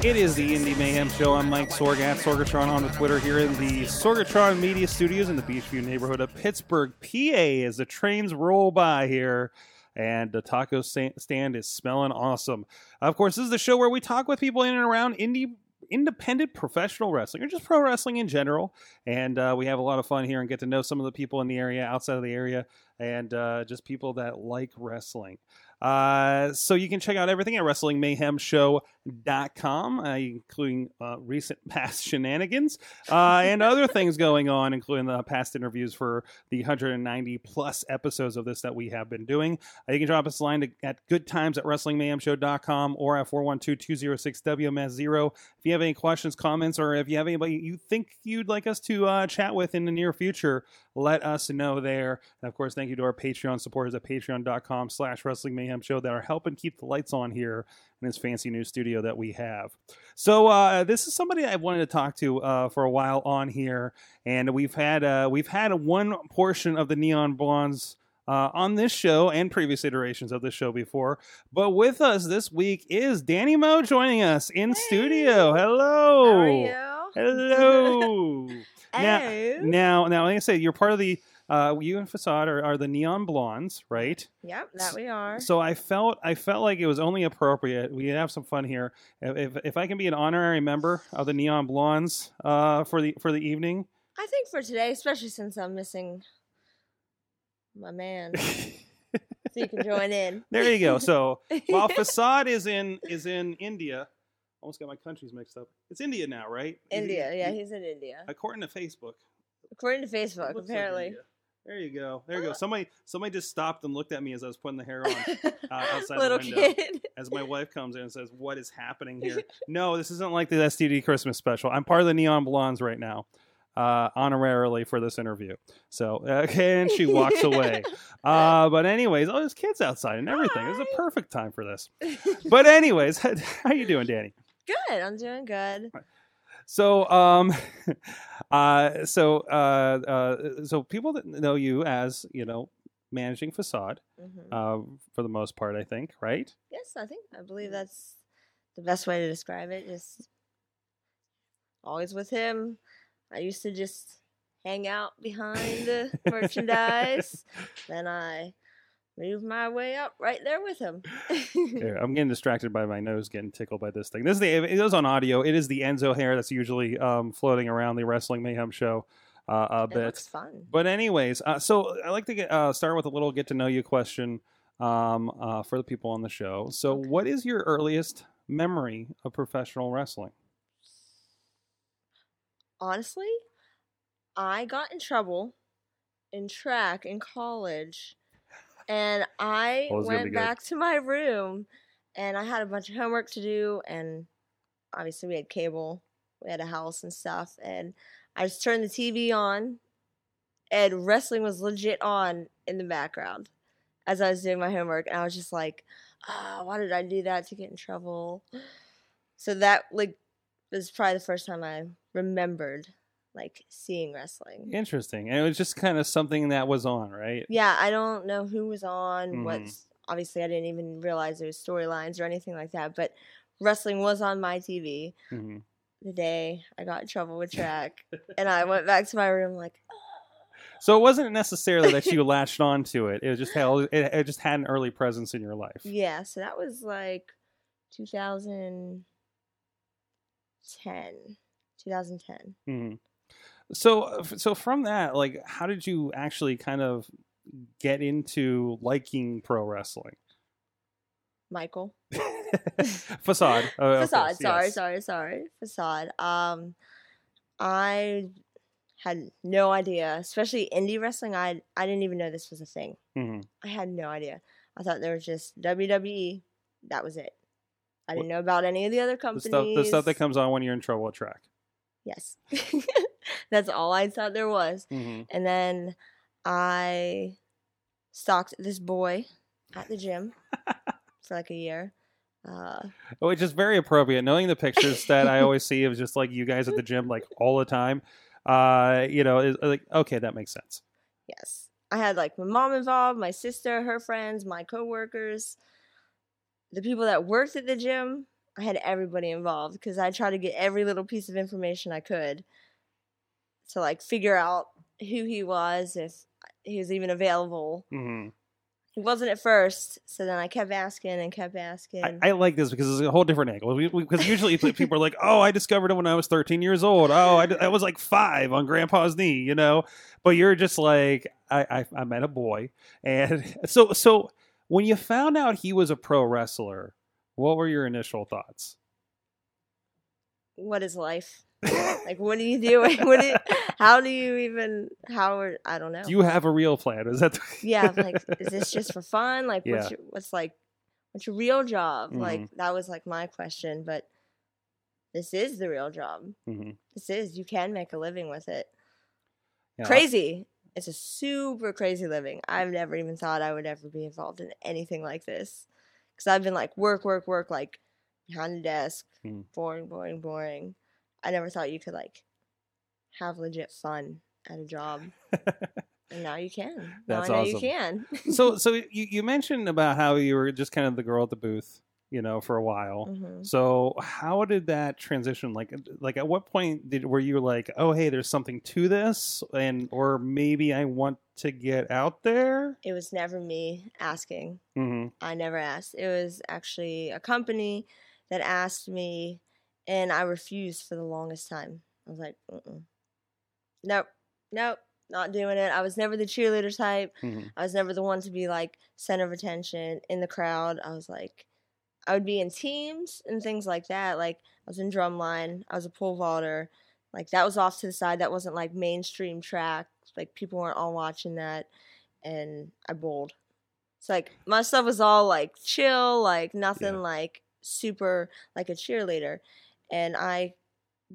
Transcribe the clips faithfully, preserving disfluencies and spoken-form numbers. It is the Indie Mayhem Show. I'm Mike Sorg at Sorgatron on Twitter here in the Sorgatron Media Studios in the Beachview neighborhood of Pittsburgh, P A, as the trains roll by here and the taco stand is smelling awesome. Of course, this is the show where we talk with people in and around indie, independent professional wrestling or just pro wrestling in general. And uh, we have a lot of fun here and get to know some of the people in the area, outside of the area, and uh, just people that like wrestling. Uh, so you can check out everything at wrestling mayhem show dot com, uh, including uh, recent past shenanigans uh, and other things going on, including the past interviews for the one hundred ninety plus episodes of this that we have been doing. Uh, you can drop us a line to, at good times at wrestling mayhem show dot com or at four one two, two oh six, W M S zero. If you have any questions, comments, or if you have anybody you think you'd like us to uh, chat with in the near future, let us know there. And of course, thank you to our Patreon supporters at patreon dot com slash wrestling mayhem show that are helping keep the lights on here in this fancy new studio that we have. So uh, this is somebody I've wanted to talk to uh, for a while on here, and we've had uh, we've had one portion of the Neon Blondes uh, on this show and previous iterations of this show before. But with us this week is Danny Mo joining us in hey. studio. Hello, how are you? Hello. Hey. Now, now, now, like I said, you're part of the. Uh, you and Facade are, are the Neon Blondes, right? Yep, that we are. So I felt I felt like it was only appropriate. We have some fun here. If if I can be an honorary member of the Neon Blondes uh, for the for the evening, I think for today, especially since I'm missing my man, so you can join in. There you go. So while Facade is in is in India. Almost got my countries mixed up. It's India now, right? India, he, yeah, he, he's in India. According to Facebook. According to Facebook, apparently. Like there you go. There you go. Somebody somebody just stopped and looked at me as I was putting the hair on uh, outside the window. Kid. As my wife comes in and says, what is happening here? No, this isn't like the S T D Christmas special. I'm part of the Neon Blondes right now, uh, honorarily for this interview. So, okay, and she walks away. Uh, but anyways, oh, there's kids outside and everything. Hi. It was a perfect time for this. But anyways, how, how you doing, Danny? Good. I'm doing good. So, um, uh, so, uh, uh, so people that know you as, you know, managing Facade, mm-hmm. uh, for the most part, I think, right? Yes, I think, I believe that's the best way to describe it. Just always with him. I used to just hang out behind the merchandise. Then I move my way up right there with him. Here, I'm getting distracted by my nose getting tickled by this thing. This is the it goes on audio. It is the Enzo hair that's usually um, floating around the Wrestling Mayhem Show uh, a it bit. Looks fun. But anyways, uh, so I like to get, uh, start with a little get to know you question um, uh, for the people on the show. So, okay. What is your earliest memory of professional wrestling? Honestly, I got in trouble in track in college. And I oh, went back to my room, and I had a bunch of homework to do, and obviously we had cable, we had a house and stuff, and I just turned the T V on, and wrestling was legit on in the background as I was doing my homework, and I was just like, oh, why did I do that to get in trouble? So that like was probably the first time I remembered like seeing wrestling. Interesting. And it was just kind of something that was on, right? Yeah, I don't know who was on, mm-hmm. what's obviously I didn't even realize there was storylines or anything like that, but wrestling was on my T V. Mm-hmm. The day I got in trouble with track and I went back to my room like oh. So it wasn't necessarily that you latched on to it. It was just how it, it just had an early presence in your life. Yeah, so that was like twenty ten. Mm-hmm. So, so from that, like, how did you actually kind of get into liking pro wrestling? Michael. Facade. Oh, Facade. Sorry, yes. sorry, sorry. Facade. Um, I had no idea, especially indie wrestling. I I didn't even know this was a thing. Mm-hmm. I had no idea. I thought there was just W W E. That was it. I didn't know about any of the other companies. The stuff, the stuff that comes on when you're in trouble at track. Yes. That's all I thought there was. Mm-hmm. And then I stalked this boy at the gym for like a year. Uh, oh, it's just very appropriate. Knowing the pictures that I always see of just like you guys at the gym like all the time. Uh, you know, it's like, okay, that makes sense. Yes. I had like my mom involved, my sister, her friends, my coworkers, the people that worked at the gym. I had everybody involved because I tried to get every little piece of information I could to like figure out who he was, if he was even available. Mm-hmm. He wasn't at first, so then I kept asking and kept asking. I, I like this because it's a whole different angle. Because usually people are like, oh, I discovered him when I was thirteen years old. Oh, I, I was like five on grandpa's knee, you know? But you're just like, I, I, I met a boy. And so, so when you found out he was a pro wrestler, what were your initial thoughts? What is life? Like, what are you doing? What do you, how do you even, how are, I don't know. Do you have a real plan? Is that? The- yeah. Like, is this just for fun? Like, yeah. what's, your, what's like, what's your real job? Mm-hmm. Like, that was like my question, but this is the real job. Mm-hmm. This is, you can make a living with it. Yeah. Crazy. It's a super crazy living. I've never even thought I would ever be involved in anything like this. Because I've been like, work, work, work, like, behind the desk, mm. boring, boring, boring. I never thought you could, like, have legit fun at a job. And now you can. That's now I know awesome. You can. so so you, you mentioned about how you were just kind of the girl at the booth, you know, for a while. Mm-hmm. So how did that transition, like, like at what point did were you like, oh, hey, there's something to this, and or maybe I want to get out there? It was never me asking. Mm-hmm. I never asked. It was actually a company that asked me, and I refused for the longest time. I was like, mm-mm. nope, nope, not doing it. I was never the cheerleader type. Mm-hmm. I was never the one to be, like, center of attention in the crowd. I was like, I would be in teams and things like that. Like, I was in drumline. I was a pole vaulter. Like, that was off to the side. That wasn't, like, mainstream track. Like, people weren't all watching that. And I bowled. It's like, my stuff was all, like, chill. Like, nothing, yeah. like, super, like, a cheerleader. And I,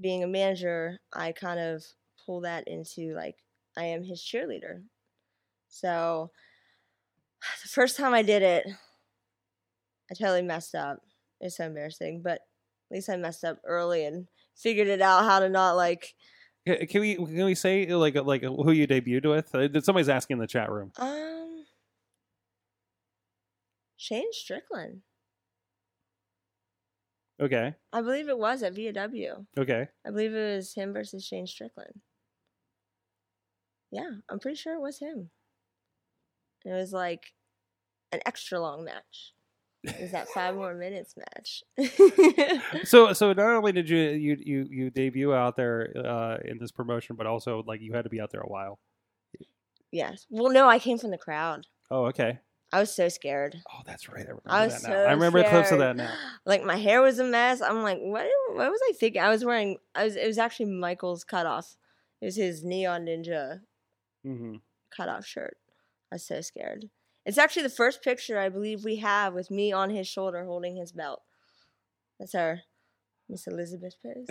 being a manager, I kind of pull that into, like, I am his cheerleader. So, the first time I did it, I totally messed up. It's so embarrassing, but at least I messed up early and figured it out how to not like. Can we can we say like like who you debuted with? Uh, somebody's asking in the chat room. Um, Shane Strickland. Okay. I believe it was at V A W. Okay. I believe it was him versus Shane Strickland. Yeah, I'm pretty sure it was him. And it was like an extra long match. Is that five more minutes match? so, so not only did you you you, you debut out there uh, in this promotion, but also like you had to be out there a while. Yes. Well, no, I came from the crowd. Oh, okay. I was so scared. Oh, that's right. I remember I was that so now. Scared. I remember clips of that now. Like my hair was a mess. I'm like, what? What was I thinking? I was wearing. I was. It was actually Michael's cutoff. It was his Neon Ninja mm-hmm. cutoff shirt. I was so scared. It's actually the first picture I believe we have with me on his shoulder holding his belt. That's our Miss Elizabeth pose.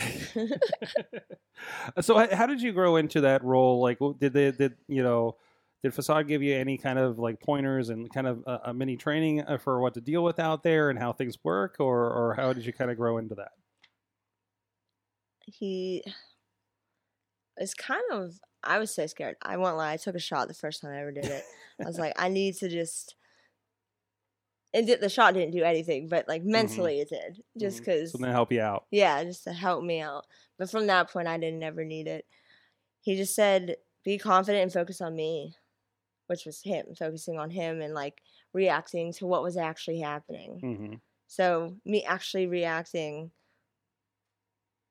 So, how did you grow into that role? Like, did they did you know? Did Facade give you any kind of like pointers and kind of a, a mini training for what to deal with out there and how things work, or or how did you kind of grow into that? He is kind of. I was so scared. I won't lie. I took a shot the first time I ever did it. I was like, I need to just. It did, the shot didn't do anything, but like mentally mm-hmm. it did, just because. Mm-hmm. Something to help you out. Yeah, just to help me out. But from that point, I didn't ever need it. He just said, "Be confident and focus on me," which was him focusing on him and like reacting to what was actually happening. Mm-hmm. So me actually reacting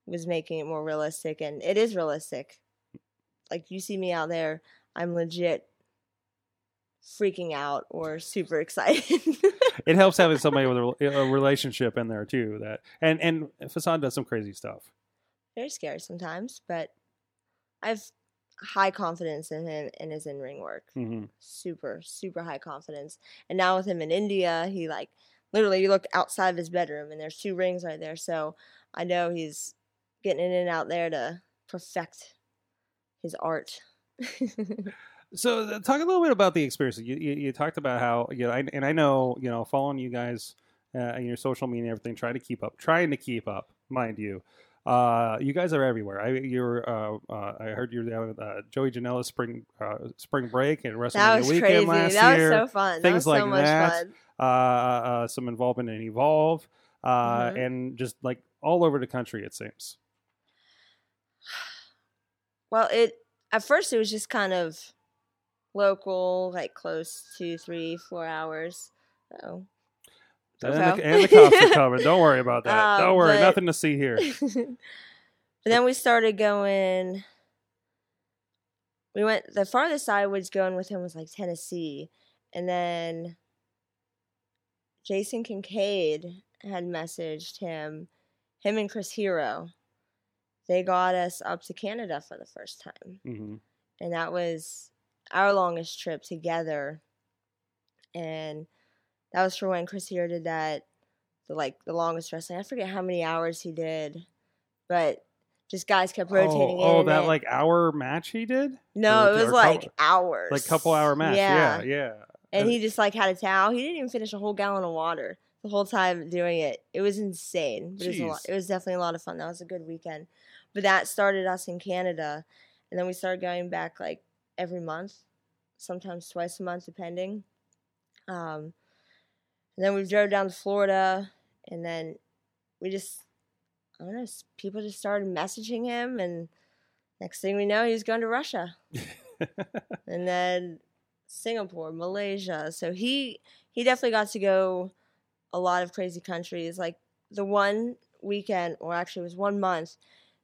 was making it more realistic, and it is realistic. Like, you see me out there, I'm legit freaking out or super excited. It helps having somebody with a, a relationship in there, too. That And and Facade does some crazy stuff. Very scary sometimes, but I have high confidence in him and his in-ring work. Mm-hmm. Super, super high confidence. And now with him in India, he, like, literally you looked outside of his bedroom, and there's two rings right there. So I know he's getting in and out there to perfect his art. So talk a little bit about the experience. You, you, you talked about how, you know, I, and I know, you know, following you guys uh, and your social media and everything, trying to keep up, trying to keep up, mind you. Uh, you guys are everywhere. I you're. Uh, uh, I heard you were down at uh, Joey Janela's spring uh, spring break and WrestleMania weekend crazy. last that year. That was so fun. Things that was like so much that. Fun. Uh, uh, some involvement in Evolve, uh, mm-hmm. and just like all over the country, it seems. Well, it at first it was just kind of local, like close to three, four hours. So. And, so. the, and the cops are coming. Don't worry about that. Um, Don't worry. But, nothing to see here. But then we started going. We went. The farthest I was going with him was like Tennessee. And then Jason Kincaid had messaged him. Him and Chris Hero. They got us up to Canada for the first time. Mm-hmm. And that was our longest trip together. And that was for when Chris Hero did that, the, like, the longest wrestling. I forget how many hours he did, but just guys kept rotating oh, in. Oh, that, in. like, hour match he did? No, or it was, like, couple, hours. Like, couple-hour match. Yeah, yeah. yeah. And he just, like, had a towel. He didn't even finish a whole gallon of water the whole time doing it. It was insane. But it was a lot, it was definitely a lot of fun. That was a good weekend. But that started us in Canada, and then we started going back, like, every month, sometimes twice a month, depending. Um... And then we drove down to Florida, and then we just, I don't know, people just started messaging him, and next thing we know, he was going to Russia. And then Singapore, Malaysia. So he he definitely got to go a lot of crazy countries. Like the one weekend, or actually it was one month,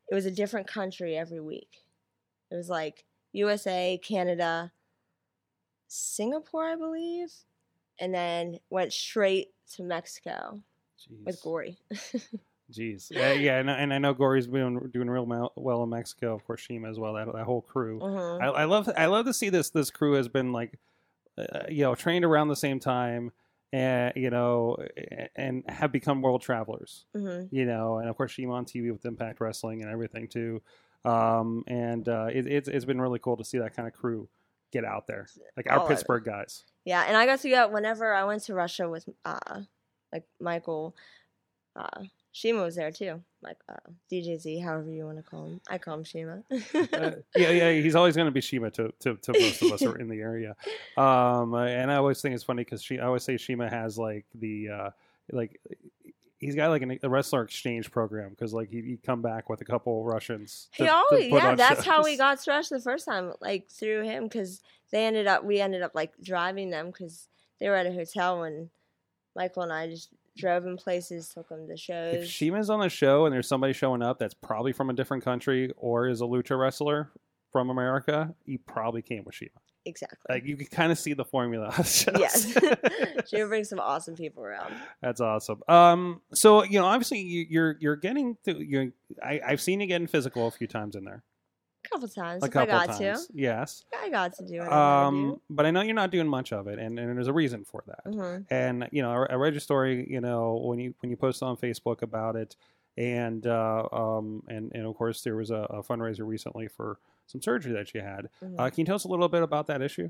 it was a different country every week. It was like U S A, Canada, Singapore, I believe. And then went straight to Mexico Jeez. with Gory. Jeez. Yeah, yeah, and, and I know Gory's been doing real well in Mexico. Of course, Shima as well, that, that whole crew. Mm-hmm. I, I love I love to see this this crew has been, like, uh, you know, trained around the same time, and, you know, and have become world travelers. Mm-hmm. You know, and, of course, Shima on T V with Impact Wrestling and everything, too. Um, and uh, it, it's it's been really cool to see that kind of crew get out there. Like our All Pittsburgh guys. Yeah, and I got to go whenever I went to Russia with, uh, like, Michael. Uh, Shima was there, too. Like, uh, D J Z, however you want to call him. I call him Shima. uh, yeah, yeah, he's always going to be Shima to, to, to most of us who are in the area. Um, and I always think it's funny because I always say Shima has, like, the, uh, like, he's got, like, an, a wrestler exchange program because, like, he, he'd come back with a couple Russians. To, he always, to put yeah, on that's shows. How we got to Russia the first time, like, through him because They ended up, we ended up like driving them because they were at a hotel when Michael and I just drove them places, took them to shows. If Shima's on a show and there's somebody showing up that's probably from a different country or is a lucha wrestler from America, he probably came with Shima. Exactly. Like you can kind of see the formula. Yes. Shima brings some awesome people around. That's awesome. Um, so, you know, obviously you, you're, you're getting to, you're, I, I've seen you getting physical a few times in there. A couple times. A couple I got times. To. Yes. I got to do it. Um, do. But I know you're not doing much of it, and, and there's a reason for that. Mm-hmm. And you know, I, I read your story. You know, when you when you posted on Facebook about it, and uh, um, and and of course there was a, a fundraiser recently for some surgery that you had. Mm-hmm. Uh, can you tell us a little bit about that issue?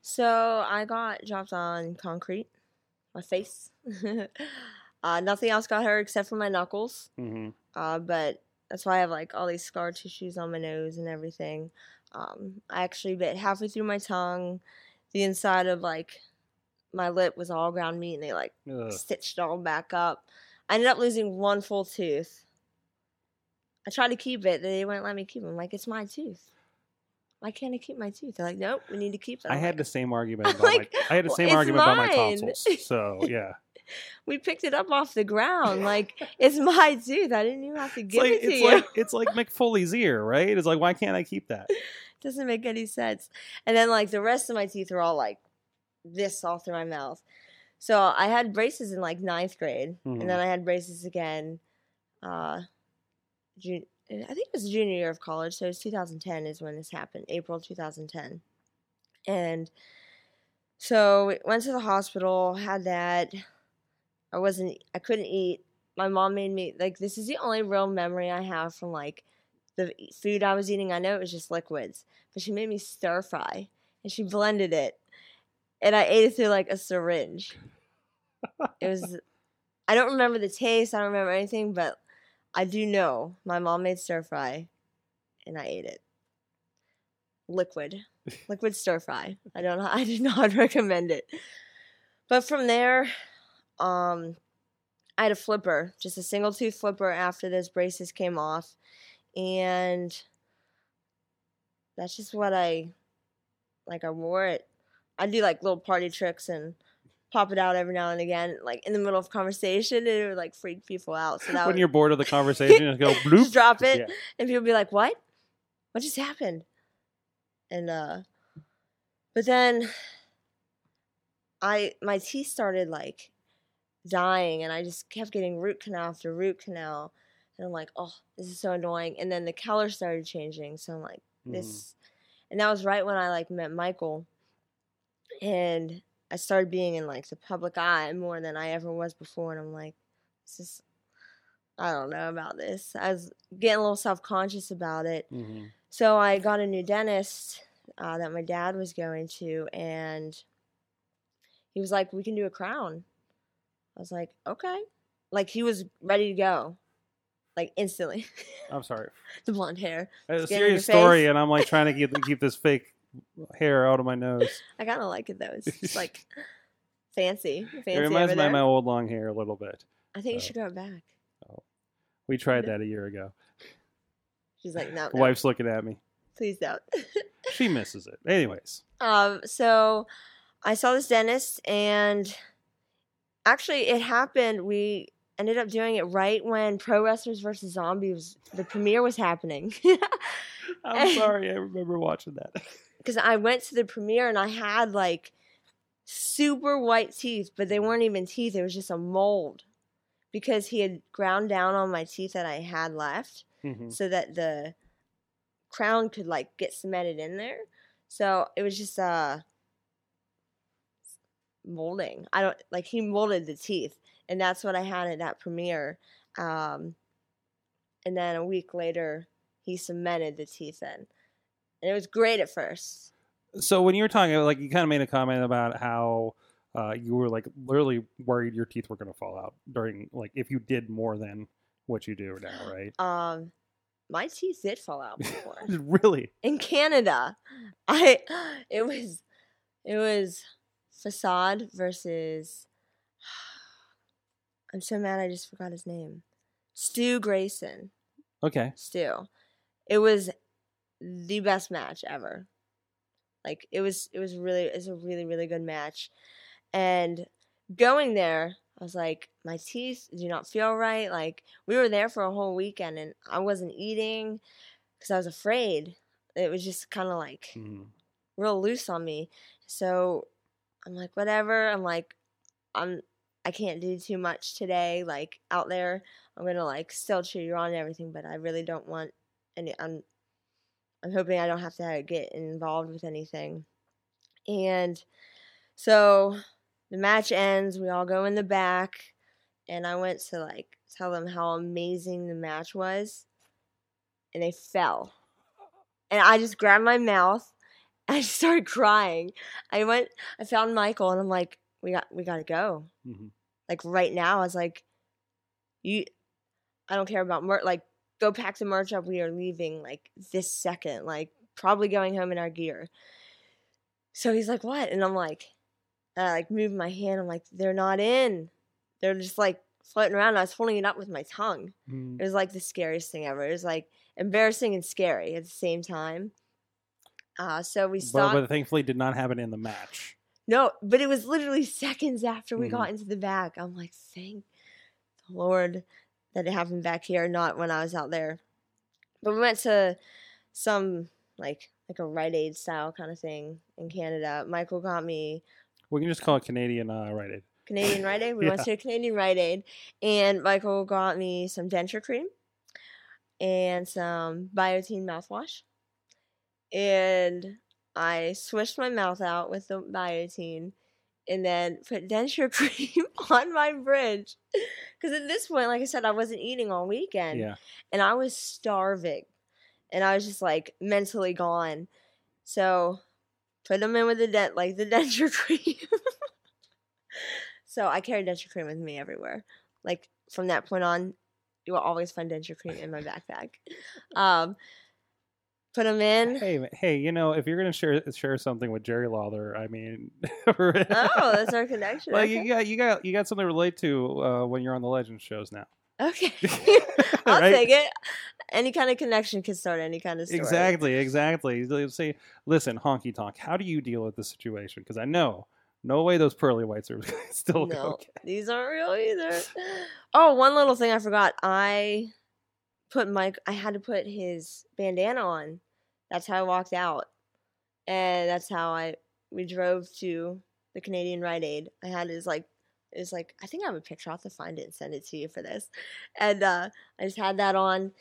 So I got dropped on concrete, my face. uh, nothing else got hurt except for my knuckles. Mm-hmm. Uh, but. That's why I have, like, all these scar tissues on my nose and everything. Um, I actually bit halfway through my tongue. The inside of, like, my lip was all ground meat, and they, like, Ugh. stitched it all back up. I ended up losing one full tooth. I tried to keep it. They wouldn't let me keep it. I'm like, it's my tooth. Why can't I keep my tooth? They're like, nope, we need to keep that. I had like, the same argument about, like, my, I had the same well, argument mine. about my tonsils. So, yeah. We picked it up off the ground. Like, it's my tooth. I didn't even have to give like, it to it's you. Like, it's like Mick Foley's ear, right? It's like, why can't I keep that? Doesn't make any sense. And then, like, the rest of my teeth are all, like, this all through my mouth. So I had braces in, like, ninth grade. Mm-hmm. And then I had braces again. Uh, June, I think it was junior year of college. So it was two thousand ten is when this happened. April twenty ten. And so we went to the hospital, had that. I wasn't, I couldn't eat. My mom made me, like, this is the only real memory I have from, like, the food I was eating. I know it was just liquids, but she made me stir fry, and she blended it, and I ate it through, like, a syringe. It was, I don't remember the taste, I don't remember anything, but I do know my mom made stir fry, and I ate it. Liquid. Liquid stir fry. I don't I do not recommend it. But from there, um, I had a flipper, just a single tooth flipper after those braces came off. And that's just what I, like, I wore it. I do, like, little party tricks and pop it out every now and again, like, in the middle of conversation, and it would, like, freak people out. So that When would, you're bored of the conversation, you go, bloop. Just drop it, yeah. And people would be like, what? What just happened? And, uh, but then I, my teeth started, like, dying, and I just kept getting root canal after root canal, and I'm like, oh, this is so annoying. And then the color started changing, so I'm like, this, mm. And that was right when I, like, met Michael, and I started being in, like, the public eye more than I ever was before, and I'm like, this is, I don't know about this. I was getting a little self-conscious about it. Mm-hmm. So I got a new dentist uh, that my dad was going to, and he was like, we can do a crown. I was like, okay. Like, he was ready to go, like, instantly. I'm sorry. The blonde hair. It's a serious story, and I'm, like, trying to keep, keep this fake hair out of my nose. I kind of like it, though. It's just, like, fancy. fancy. It reminds me of my old long hair a little bit. I think so. You should grow it back. Oh. We tried that a year ago. She's like, no. no. Wife's looking at me. Please don't. She misses it. Anyways. Um. So I saw this dentist, and actually it happened. We ended up doing it right when Pro Wrestlers versus Zombies, the premiere, was happening. I'm sorry. I remember watching that. Because I went to the premiere, and I had, like, super white teeth, but they weren't even teeth. It was just a mold. Because he had ground down on my teeth that I had left. Mm-hmm. So that the crown could, like, get cemented in there. So it was just uh, molding. I don't like he molded the teeth, and that's what I had at that premiere. Um, and then a week later, he cemented the teeth in, and it was great at first. So when you were talking, like, you kind of made a comment about how uh, you were, like, literally worried your teeth were going to fall out during, like, if you did more than what you do now, right? Um, my teeth did fall out before. Really? In Canada, I it was it was Facade versus, I'm so mad I just forgot his name, Stu Grayson. Okay. Stu. It was the best match ever. Like, it was it was really it was a really really good match, and going there, I was like, my teeth do not feel right. Like, we were there for a whole weekend, and I wasn't eating because I was afraid. It was just kind of, like, mm. real loose on me. So I'm like, whatever. I'm like, I'm, I can't do too much today. Like, out there, I'm going to, like, still cheer on and everything, but I really don't want any, I'm, I'm hoping I don't have to get involved with anything. And so the match ends, we all go in the back, and I went to, like, tell them how amazing the match was, and they fell. And I just grabbed my mouth, and I just started crying. I went, I found Michael, and I'm like, we got, we got to go. Mm-hmm. Like, right now, I was like, you, I don't care about merch, like, go pack the merch up, we are leaving, like, this second, like, probably going home in our gear. So he's like, what? And I'm like, I, like, moved my hand. I'm like, they're not in. They're just, like, floating around. I was holding it up with my tongue. Mm. It was, like, the scariest thing ever. It was, like, embarrassing and scary at the same time. Uh, so we stopped. But, but thankfully did not happen in the match. No, but it was literally seconds after we mm. got into the back. I'm like, thank the Lord that it happened back here, not when I was out there. But we went to some, like, like a Rite Aid style kind of thing in Canada. Michael got me... We can just call it Canadian uh, Rite Aid. Canadian Rite Aid? We yeah. went to Canadian Rite Aid. And Michael got me some denture cream and some Biotine mouthwash. And I swished my mouth out with the Biotine. and then put denture cream on my bridge. Because at this point, like I said, I wasn't eating all weekend. Yeah. And I was starving. And I was just like mentally gone. So put them in with the dent, like the denture cream. So I carried denture cream with me everywhere. Like from that point on, you will always find denture cream in my backpack. Um, put them in. Hey, hey, you know, if you're gonna share share something with Jerry Lawler, I mean, oh, that's our connection. Well, okay. you got you got you got something to relate to uh, when you're on the Legends shows now. Okay, I'll right? take it. Any kind of connection can start any kind of story. Exactly, exactly. Say, listen, Honky Tonk, how do you deal with this situation? Because I know. No way those pearly whites are still no, okay. These aren't real either. Oh, one little thing I forgot. I put Mike, I had to put his bandana on. That's how I walked out. And that's how I, we drove to the Canadian Rite Aid. I had his like, it was like, I think I have a picture. I'll have to find it and send it to you for this. And uh, I just had that on.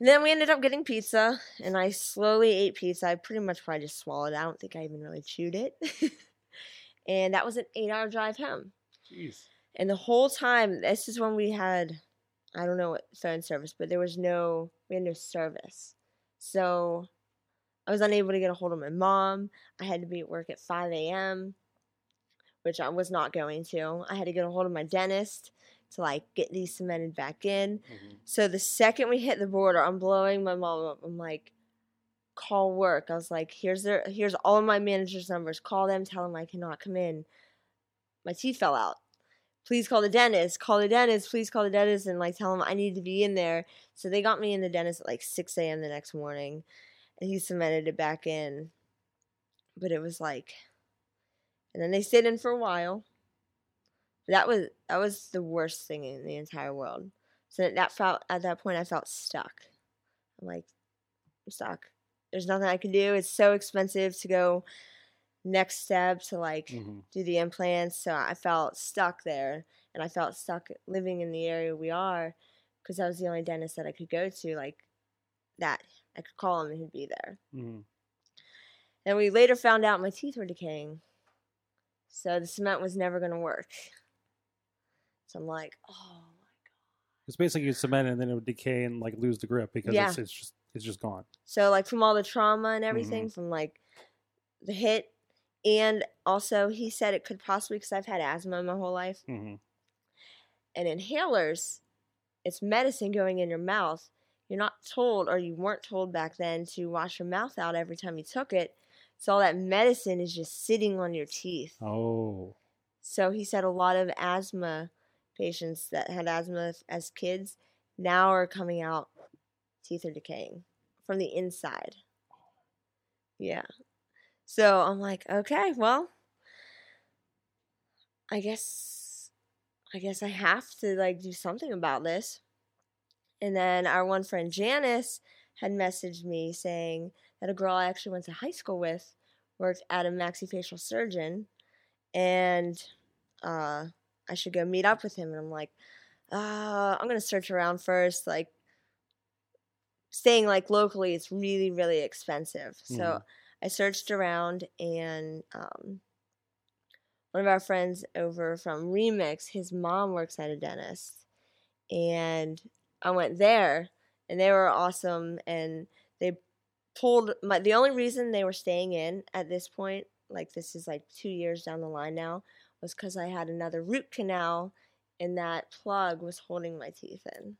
And then we ended up getting pizza. And I slowly ate pizza. I pretty much probably just swallowed. I don't think I even really chewed it. And that was an eight-hour drive home. Jeez. And the whole time, this is when we had, I don't know what phone service, but there was no, we had no service. So I was unable to get a hold of my mom. I had to be at work at five a.m., which I was not going to. I had to get a hold of my dentist to, like, get these cemented back in. Mm-hmm. So the second we hit the border, I'm blowing my mom up. I'm like, call work. I was like, here's their, here's all of my manager's numbers. Call them, tell them I cannot come in. My teeth fell out. Please call the dentist. Call the dentist. Please call the dentist and like tell him I need to be in there. So they got me in the dentist at like six a.m. the next morning, and he cemented it back in. But it was like, and then they stayed in for a while. That was that was the worst thing in the entire world. So that felt at that point I felt stuck. I'm like, I'm stuck. There's nothing I can do. It's so expensive to go next step to like mm-hmm. do the implants. So I felt stuck there, and I felt stuck living in the area we are because that was the only dentist that I could go to like that. I could call him and he'd be there. Mm-hmm. And we later found out my teeth were decaying. So the cement was never going to work. So I'm like, oh, my God. It's basically you cement and then it would decay and like lose the grip because yeah. it's, it's just. It's just gone. So, like, from all the trauma and everything, mm-hmm. from, like, the hit, and also he said it could possibly, because I've had asthma my whole life, mm-hmm. and inhalers, it's medicine going in your mouth. You're not told, or you weren't told back then, to wash your mouth out every time you took it, so all that medicine is just sitting on your teeth. Oh. So he said a lot of asthma patients that had asthma as kids now are coming out. Teeth are decaying from the inside. Yeah. So I'm like, okay, well, I guess, I guess I have to like do something about this. And then our one friend Janice had messaged me saying that a girl I actually went to high school with worked at a maxillofacial surgeon, and uh, I should go meet up with him. And I'm like, uh, I'm gonna search around first, like. Staying like locally, it's really, really expensive. So mm. I searched around, and um, one of our friends over from Remix, his mom works at a dentist, and I went there, and they were awesome, and they pulled my. The only reason they were staying in at this point, like this is like two years down the line now, was because I had another root canal, and that plug was holding my teeth in.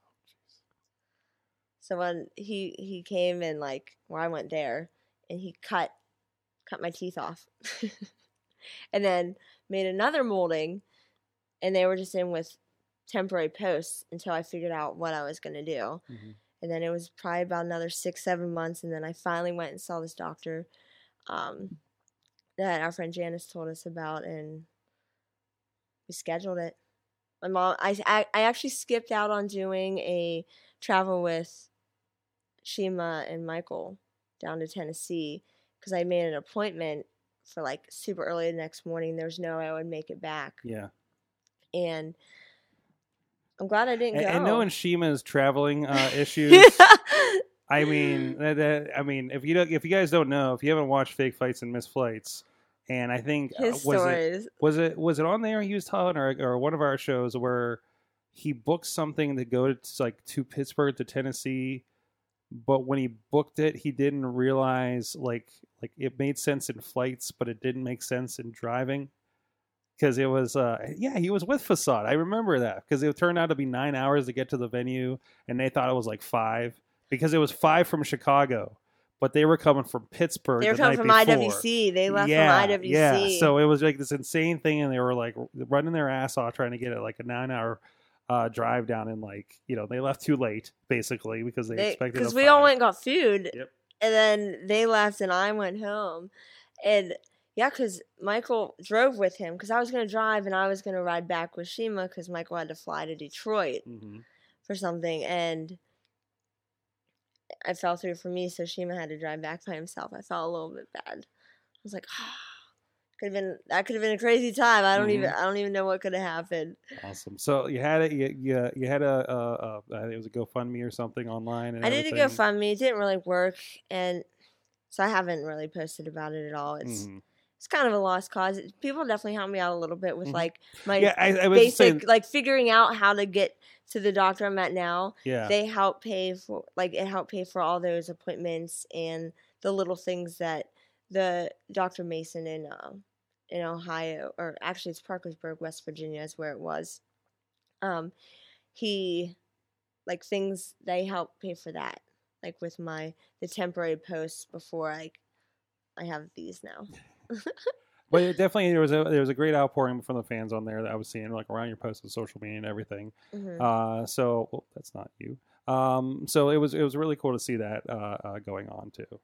So when he, he came and, like, well, I went there, and he cut cut my teeth off. And then made another molding, and they were just in with temporary posts until I figured out what I was going to do. Mm-hmm. And then it was probably about another six, seven months, and then I finally went and saw this doctor um, that our friend Janice told us about, and we scheduled it. My mom, I, I, I actually skipped out on doing a travel with Shima and Michael down to Tennessee because I made an appointment for like super early the next morning. There's no way I would make it back. Yeah. And I'm glad I didn't and, go. And knowing Shima's traveling uh, issues, I mean, that, that, I mean, if you don't, if you guys don't know, if you haven't watched Fake Fights and Missed Flights, And I think his uh, was, stories. It, was it was it on there he was telling, or, or one of our shows where he booked something to go to like to Pittsburgh to Tennessee, but when he booked it, he didn't realize like like it made sense in flights, but it didn't make sense in driving because it was uh yeah he was with Facade. I remember that because it turned out to be nine hours to get to the venue, and they thought it was like five because it was five from Chicago. But they were coming from Pittsburgh. They were the coming from before. I W C. They left yeah, from I W C. Yeah, so it was like this insane thing, and they were like running their ass off trying to get it like a nine-hour uh, drive down, and like you know they left too late basically because they, they expected because we five. all went and got food, yep. and then they left, and I went home, and yeah, because Michael drove with him because I was gonna drive and I was gonna ride back with Shima because Michael had to fly to Detroit mm-hmm. for something and. I fell through for me, so Shima had to drive back by himself. I felt a little bit bad. I was like, ah, oh, could have been that could have been a crazy time. I don't mm-hmm. even I don't even know what could have happened. Awesome. So you had it. You, you you had a uh, uh I think it was a GoFundMe or something online. And I everything. did a GoFundMe. It didn't really work, and so I haven't really posted about it at all. It's mm-hmm. it's kind of a lost cause. People definitely helped me out a little bit with mm-hmm. like my yeah, I, I was basic saying- like figuring out how to get. To the doctor I'm at now, yeah. they help pay for like it helped pay for all those appointments and the little things that the Doctor Mason in uh, in Ohio, or actually it's Parkersburg, West Virginia is where it was. Um, he like things they help pay for that, like with my the temporary posts before I I have these now. But it definitely, there was a there was a great outpouring from the fans on there that I was seeing, like around your posts on social media and everything. Mm-hmm. Uh, so well, that's not you. Um, so it was it was really cool to see that uh, uh, going on too. So.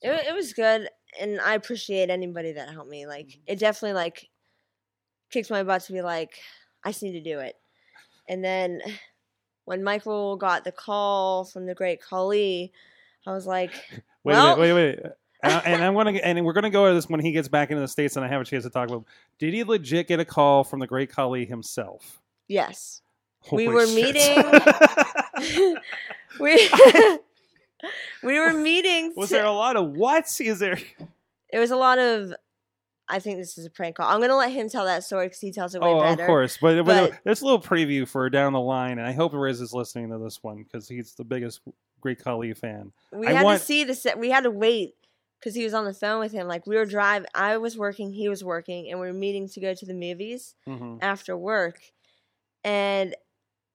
It it was good, and I appreciate anybody that helped me. Like it definitely like kicked my butt to be like, I just need to do it. And then when Michael got the call from the Great Khali, I was like, wait, well, wait, wait, wait. uh, and I'm gonna and we're gonna go over this when he gets back into the States and I have a chance to talk about him. Did he legit get a call from the Great Khali himself? Yes. Holy we were shit. meeting we, we were meeting Was to, there a lot of what? Is there It was a lot of I think this is a prank call. I'm gonna let him tell that story because he tells it way oh, better. Of course. But, but, but there's a little preview for down the line, and I hope Riz is listening to this one because he's the biggest Great Khali fan. We I had want, to see the set we had to wait. Because he was on the phone with him. Like, we were driving. I was working. He was working. And we were meeting to go to the movies mm-hmm. after work. And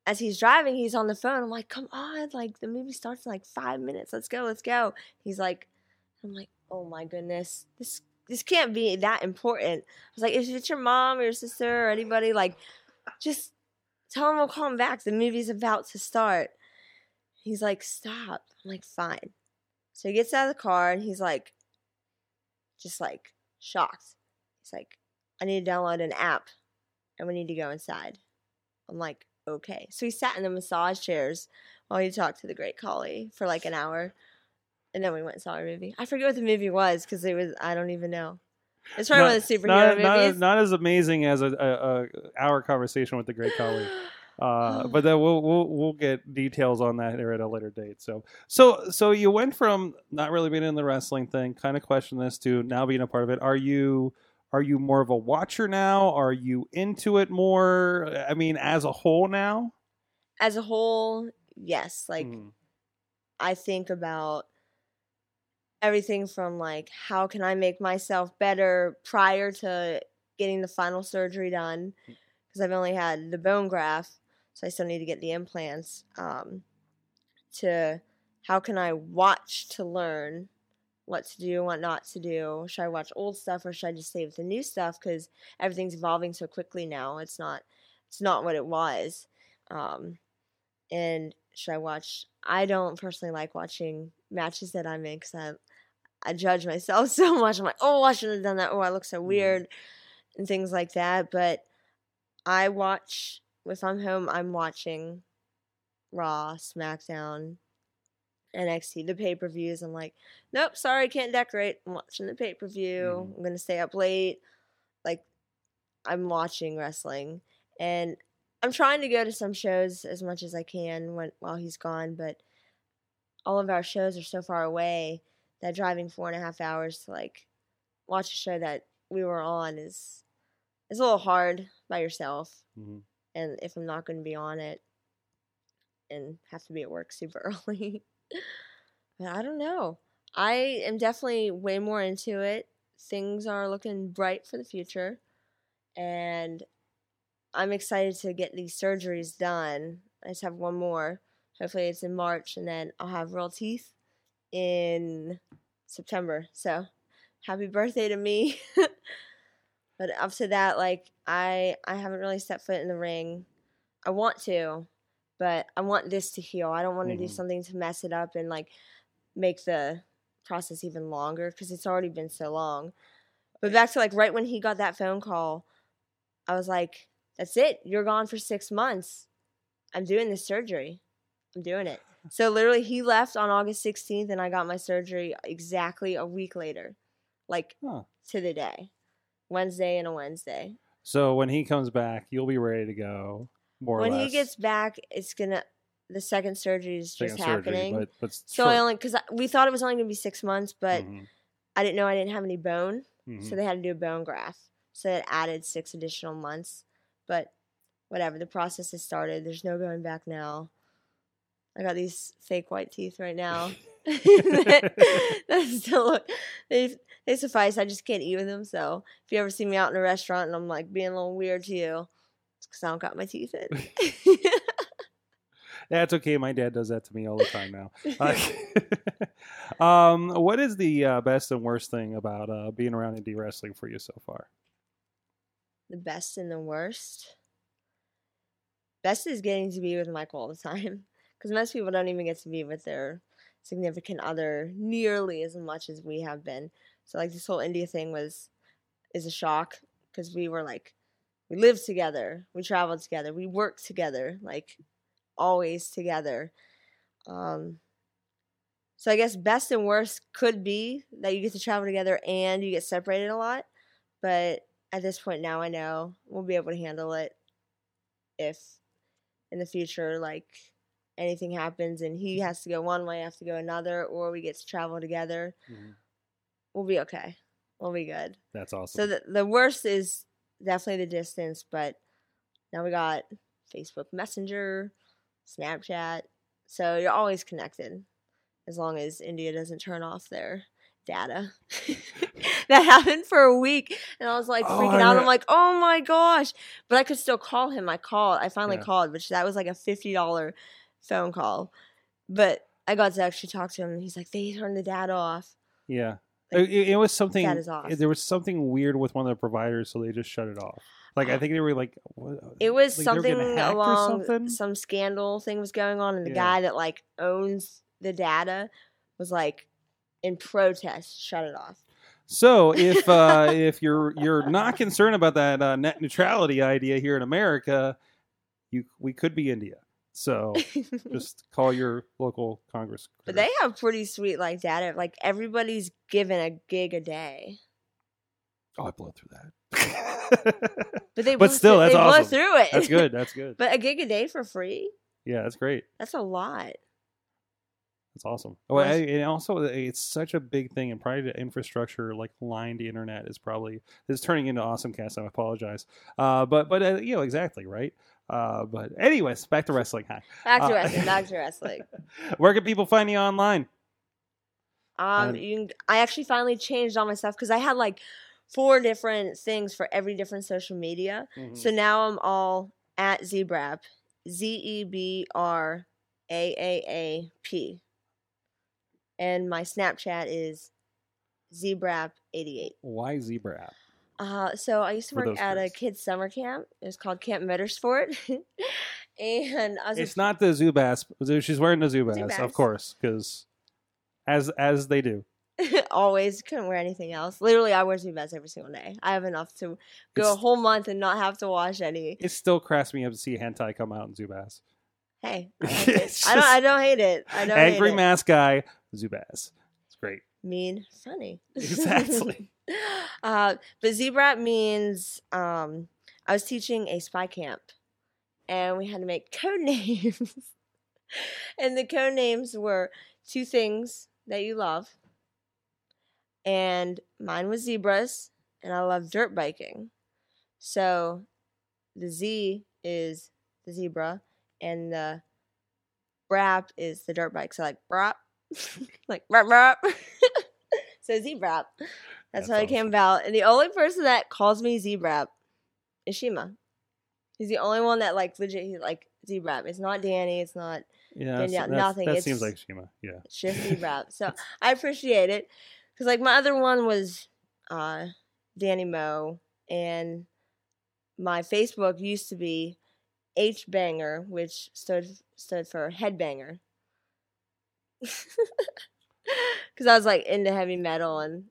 as he's driving, he's on the phone. I'm like, come on. Like, the movie starts in, like, five minutes. Let's go. Let's go. He's like, I'm like, oh, my goodness. This this can't be that important. I was like, if it's your mom or your sister or anybody, like, just tell him we'll call him back. The movie's about to start. He's like, stop. I'm like, fine. So he gets out of the car, and he's like, just like shocked. He's like, I need to download an app and we need to go inside. I'm like, okay. So he sat in the massage chairs while he talked to the Great Khali for like an hour. And then we went and saw a movie. I forget what the movie was because it was, I don't even know. It's probably not, one of the superhero not, movies. Not as, not as amazing as a, a, a hour conversation with the Great Khali. Uh, but then we'll, we'll we'll get details on that here at a later date. So so so you went from not really being in the wrestling thing, kind of question this, to now being a part of it. Are you are you more of a watcher now? Are you into it more? I mean, as a whole now. As a whole, yes. Like mm. I think about everything from like how can I make myself better prior to getting the final surgery done because I've only had the bone graft. So I still need to get the implants, um, to how can I watch to learn what to do, what not to do? Should I watch old stuff or should I just stay with the new stuff? Because everything's evolving so quickly now. It's not it's not what it was. Um, and should I watch? I don't personally like watching matches that I'm in because I, I judge myself so much. I'm like, oh, I should have done that. Oh, I look so weird and things like that. But I watch... If I'm home, I'm watching Raw, SmackDown, N X T, the pay-per-views. I'm like, nope, sorry, I can't decorate. I'm watching the pay-per-view. Mm. I'm going to stay up late. Like, I'm watching wrestling. And I'm trying to go to some shows as much as I can when, while he's gone, but all of our shows are so far away that driving four and a half hours to, like, watch a show that we were on is it's a little hard by yourself. Mm-hmm. And if I'm not going to be on it and have to be at work super early, I don't know. I am definitely way more into it. Things are looking bright for the future. And I'm excited to get these surgeries done. I just have one more. Hopefully it's in March, and then I'll have real teeth in September. So happy birthday to me. But up to that, like, I I haven't really set foot in the ring. I want to, but I want this to heal. I don't want to mm-hmm. do something to mess it up and, like, make the process even longer because it's already been so long. But back to, like, right when he got that phone call, I was like, that's it. You're gone for six months. I'm doing this surgery. I'm doing it. So literally he left on August sixteenth, and I got my surgery exactly a week later, like huh. to the day. Wednesday and a Wednesday. So when he comes back, you'll be ready to go, more when or less. When he gets back, it's going to – the second surgery is second just surgery, happening. But, but so short. I only – because we thought it was only going to be six months, but mm-hmm. I didn't know I didn't have any bone, mm-hmm. so they had to do a bone graft. So it added six additional months. But whatever, the process has started. There's no going back now. I got these fake white teeth right now. that, that still look, they, they suffice. I just can't eat with them. So if you ever see me out in a restaurant and I'm like being a little weird to you, it's because I don't got my teeth in. That's okay. My dad does that to me all the time now. Uh, um, what is the uh, best and worst thing about uh, being around indie wrestling for you so far? The best and the worst? Best is getting to be with Mike all the time. Because most people don't even get to be with their significant other nearly as much as we have been. So, like, this whole India thing was is a shock because we were, like, we lived together. We traveled together. We worked together, like, always together. Um, so I guess best and worst could be that you get to travel together and you get separated a lot. But at this point now I know we'll be able to handle it if in the future, like, anything happens and he has to go one way, I have to go another, or we get to travel together, mm-hmm. we'll be okay. We'll be good. That's awesome. So the, the worst is definitely the distance, but now we got Facebook Messenger, Snapchat. So you're always connected as long as India doesn't turn off their data. That happened for a week, and I was like oh, freaking out. I'm like, oh, my gosh. But I could still call him. I called. I finally yeah. called, which that was like a fifty dollars phone call, but I got to actually talk to him, and he's like, they turned the data off. Yeah, like, it, it was something. That is off. There was something weird with one of the providers, so they just shut it off. Like, I think they were like, what, it was like something along something? Some scandal thing was going on, and the yeah. guy that like owns the data was like, in protest, shut it off. So if uh, if you're you're not concerned about that uh, net neutrality idea here in America, you we could be India. So just call your local Congress. But they have pretty sweet like data. Like everybody's given a gig a day. Oh, I blew through that. but they but still, through, that's they awesome. Blew through it. That's good. That's good. But a gig a day for free? Yeah, that's great. That's a lot. That's awesome. Oh, I, and also it's such a big thing, and probably the infrastructure like lined the internet is probably it's turning into awesome cast. I apologize. Uh, but but uh, you know exactly right. Uh, but anyways, back to wrestling. Hi. Back to uh, wrestling. Back to wrestling. Where can people find you online? Um, um you can, I actually finally changed all my stuff because I had like four different things for every different social media. Mm-hmm. So now I'm all at Zebrap, Z E B R A A A P, and my Snapchat is Zebrap eighty-eight. Why Zebrap? Uh, so I used to work at kids? a kids' summer camp. It was called Camp Mettersport. and I was It's a, not the Zubaz. She's wearing the Zubaz, Zubaz. Of course, because as as they do. Always. Couldn't wear anything else. Literally, I wear Zubaz every single day. I have enough to go it's, a whole month and not have to wash any. It still cracks me up to see hentai come out in Zubaz. Hey, I, like it. I don't. I don't hate it. I don't. Angry hate mask it. Guy Zubaz. It's great. Mean, funny. Exactly. Uh, but Zebrap means um, I was teaching a spy camp, and we had to make code names. And the code names were two things that you love, and mine was zebras, and I love dirt biking. So the Z is the zebra, and the brap is the dirt bike. So like brap, like brap brap. So Zebrap. That's, That's how awesome. It came about. And the only person that calls me Zebrap is Shima. He's the only one that like legit. He's like Zebrap. It's not Danny. It's not. Yeah, that's, that's, nothing. That it's, seems like Shima. Yeah. It's just Zebrap. So I appreciate it, because like my other one was uh, Danny Mo, and my Facebook used to be H-Banger, which stood stood for Headbanger. Because I was like into heavy metal, and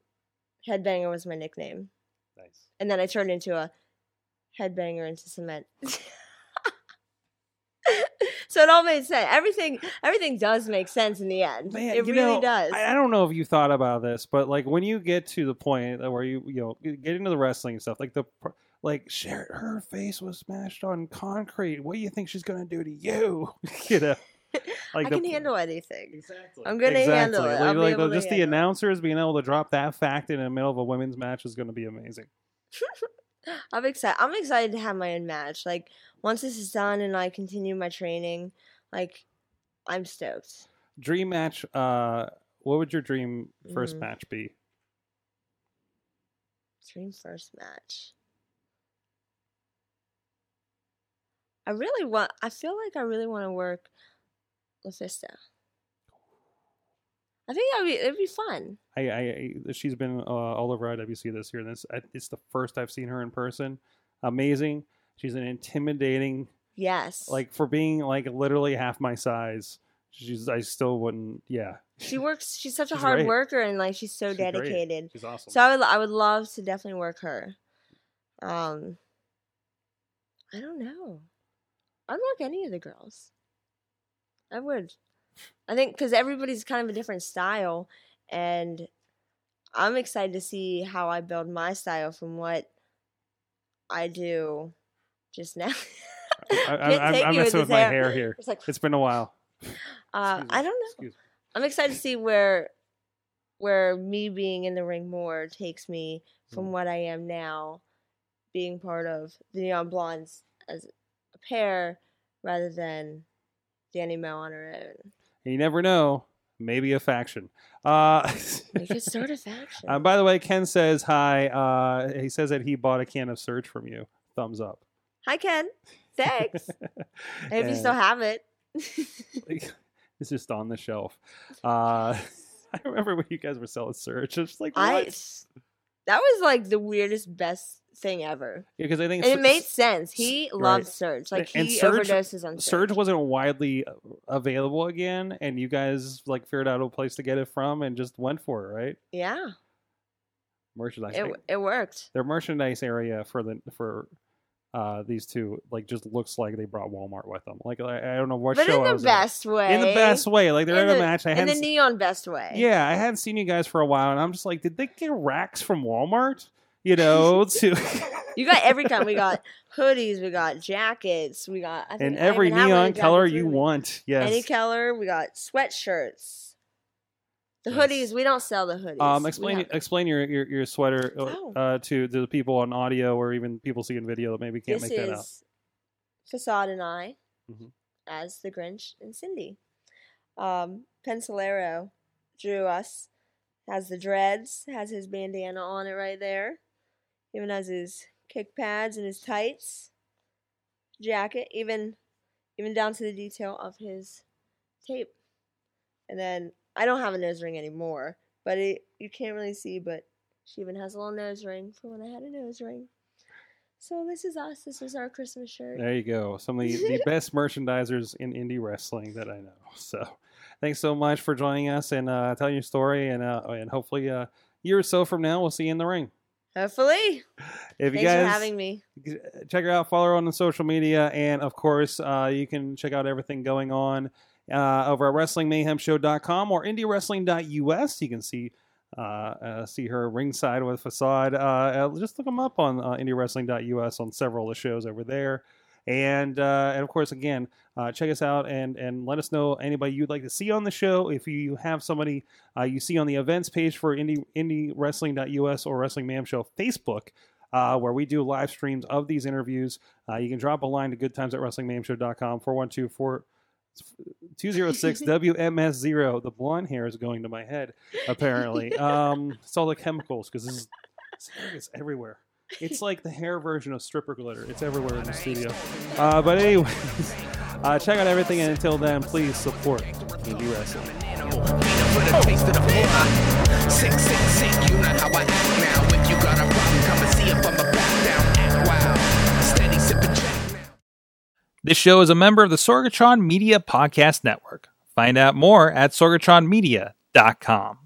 Headbanger was my nickname. Nice. And then I turned into a headbanger into cement. So it all made sense. Everything, everything does make sense in the end. Man, it really know, does. I don't know if you thought about this, but like when you get to the point where you, you know, get into the wrestling stuff, like the, like Sharon, her face was smashed on concrete. What do you think she's gonna do to you? You know. Like I the, can handle anything. Exactly. I'm going to exactly. handle it. I'll like, be able the, to just handle the announcers it. Being able to drop that fact in the middle of a women's match is going to be amazing. I'm excited. I'm excited to have my own match. Like once this is done and I continue my training, like I'm stoked. Dream match. Uh, what would your dream first mm. match be? Dream first match. I really want. I feel like I really want to work. Lafesta. I think that'd be it'd be fun. I, I she's been uh, all over I W C this year. And this I, it's the first I've seen her in person. Amazing. She's an intimidating. Yes. Like for being like literally half my size, she's I still wouldn't. Yeah. She works. She's such a she's hard great. worker, and like she's so she's dedicated. Great. She's awesome. So I would I would love to definitely work her. Um. I don't know. I'd work any of the girls. I would. I think because everybody's kind of a different style, and I'm excited to see how I build my style from what I do just now. I, I'm messing with my hair, hair here. It's, like, it's been a while. Uh, I don't know. Excuse me. I'm excited to see where where me being in the ring more takes me from mm. what I am now, being part of the Neon Blondes as a pair rather than Danny Mo on her own. You never know. Maybe a faction. Uh, we could start a faction. Uh, by the way, Ken says hi. Uh, he says that he bought a can of Surge from you. Thumbs up. Hi, Ken. Thanks. I hope you still have it. It's just on the shelf. Uh, I remember when you guys were selling Surge. I was just like, what? I, that was like the weirdest, best thing ever. Yeah, because I think it made sense. He loves right. Surge. Like he Surge, overdoses on Surge. Surge wasn't widely available again, and you guys like figured out a place to get it from and just went for it, right? Yeah. Merchandise. It, it worked. Their merchandise area for the for uh these two like just looks like they brought Walmart with them. Like I, I don't know what but show. But in the I was best at. way. In the best way. Like they're in, in the, a match. I in the neon best way. Yeah, I hadn't seen you guys for a while, and I'm just like, did they get racks from Walmart? You know, to you got every kind. We got hoodies, we got jackets, we got I think and every neon color you want. Yes, any color. We got sweatshirts. The yes. hoodies, we don't sell the hoodies. Um, explain have... explain your, your, your sweater oh. uh, to, to the people on audio or even people seeing video that maybe can't this make that out. This is Facade and I mm-hmm. as the Grinch and Cindy. Um, Pensilero drew us. Has the dreads. Has his bandana on it right there. Even has his kick pads and his tights, jacket, even even down to the detail of his tape. And then, I don't have a nose ring anymore, but it, you can't really see, but she even has a little nose ring for when I had a nose ring. So this is us. This is our Christmas shirt. There you go. Some of the, the best merchandisers in indie wrestling that I know. So thanks so much for joining us and uh, telling your story. And uh, and hopefully a year or so from now, we'll see you in the ring. Hopefully. If Thanks you guys, for having me. Check her out. Follow her on the social media. And, of course, uh, you can check out everything going on uh, over at wrestling mayhem show dot com or indie wrestling dot U S. You can see uh, uh, see her ringside with Facade. Uh, just look them up on uh, indie wrestling dot U S on several of the shows over there. And uh, and of course, again, uh, check us out and, and let us know anybody you'd like to see on the show. If you have somebody uh, you see on the events page for indie, indie wrestling dot U S or Wrestling Mayhem Show Facebook, Uh, where we do live streams of these interviews. Uh, you can drop a line to good times at wrestling mayhem show dot com, four one two, two oh six, W M S zero. The blonde hair is going to my head, apparently. Yeah. Um, it's all the chemicals, because this, this hair is everywhere. It's like the hair version of stripper glitter. It's everywhere in the studio. Uh, but anyways, uh, check out everything, and until then, please support indie wrestling. This show is a member of the Sorgatron Media Podcast Network. Find out more at sorgatron media dot com.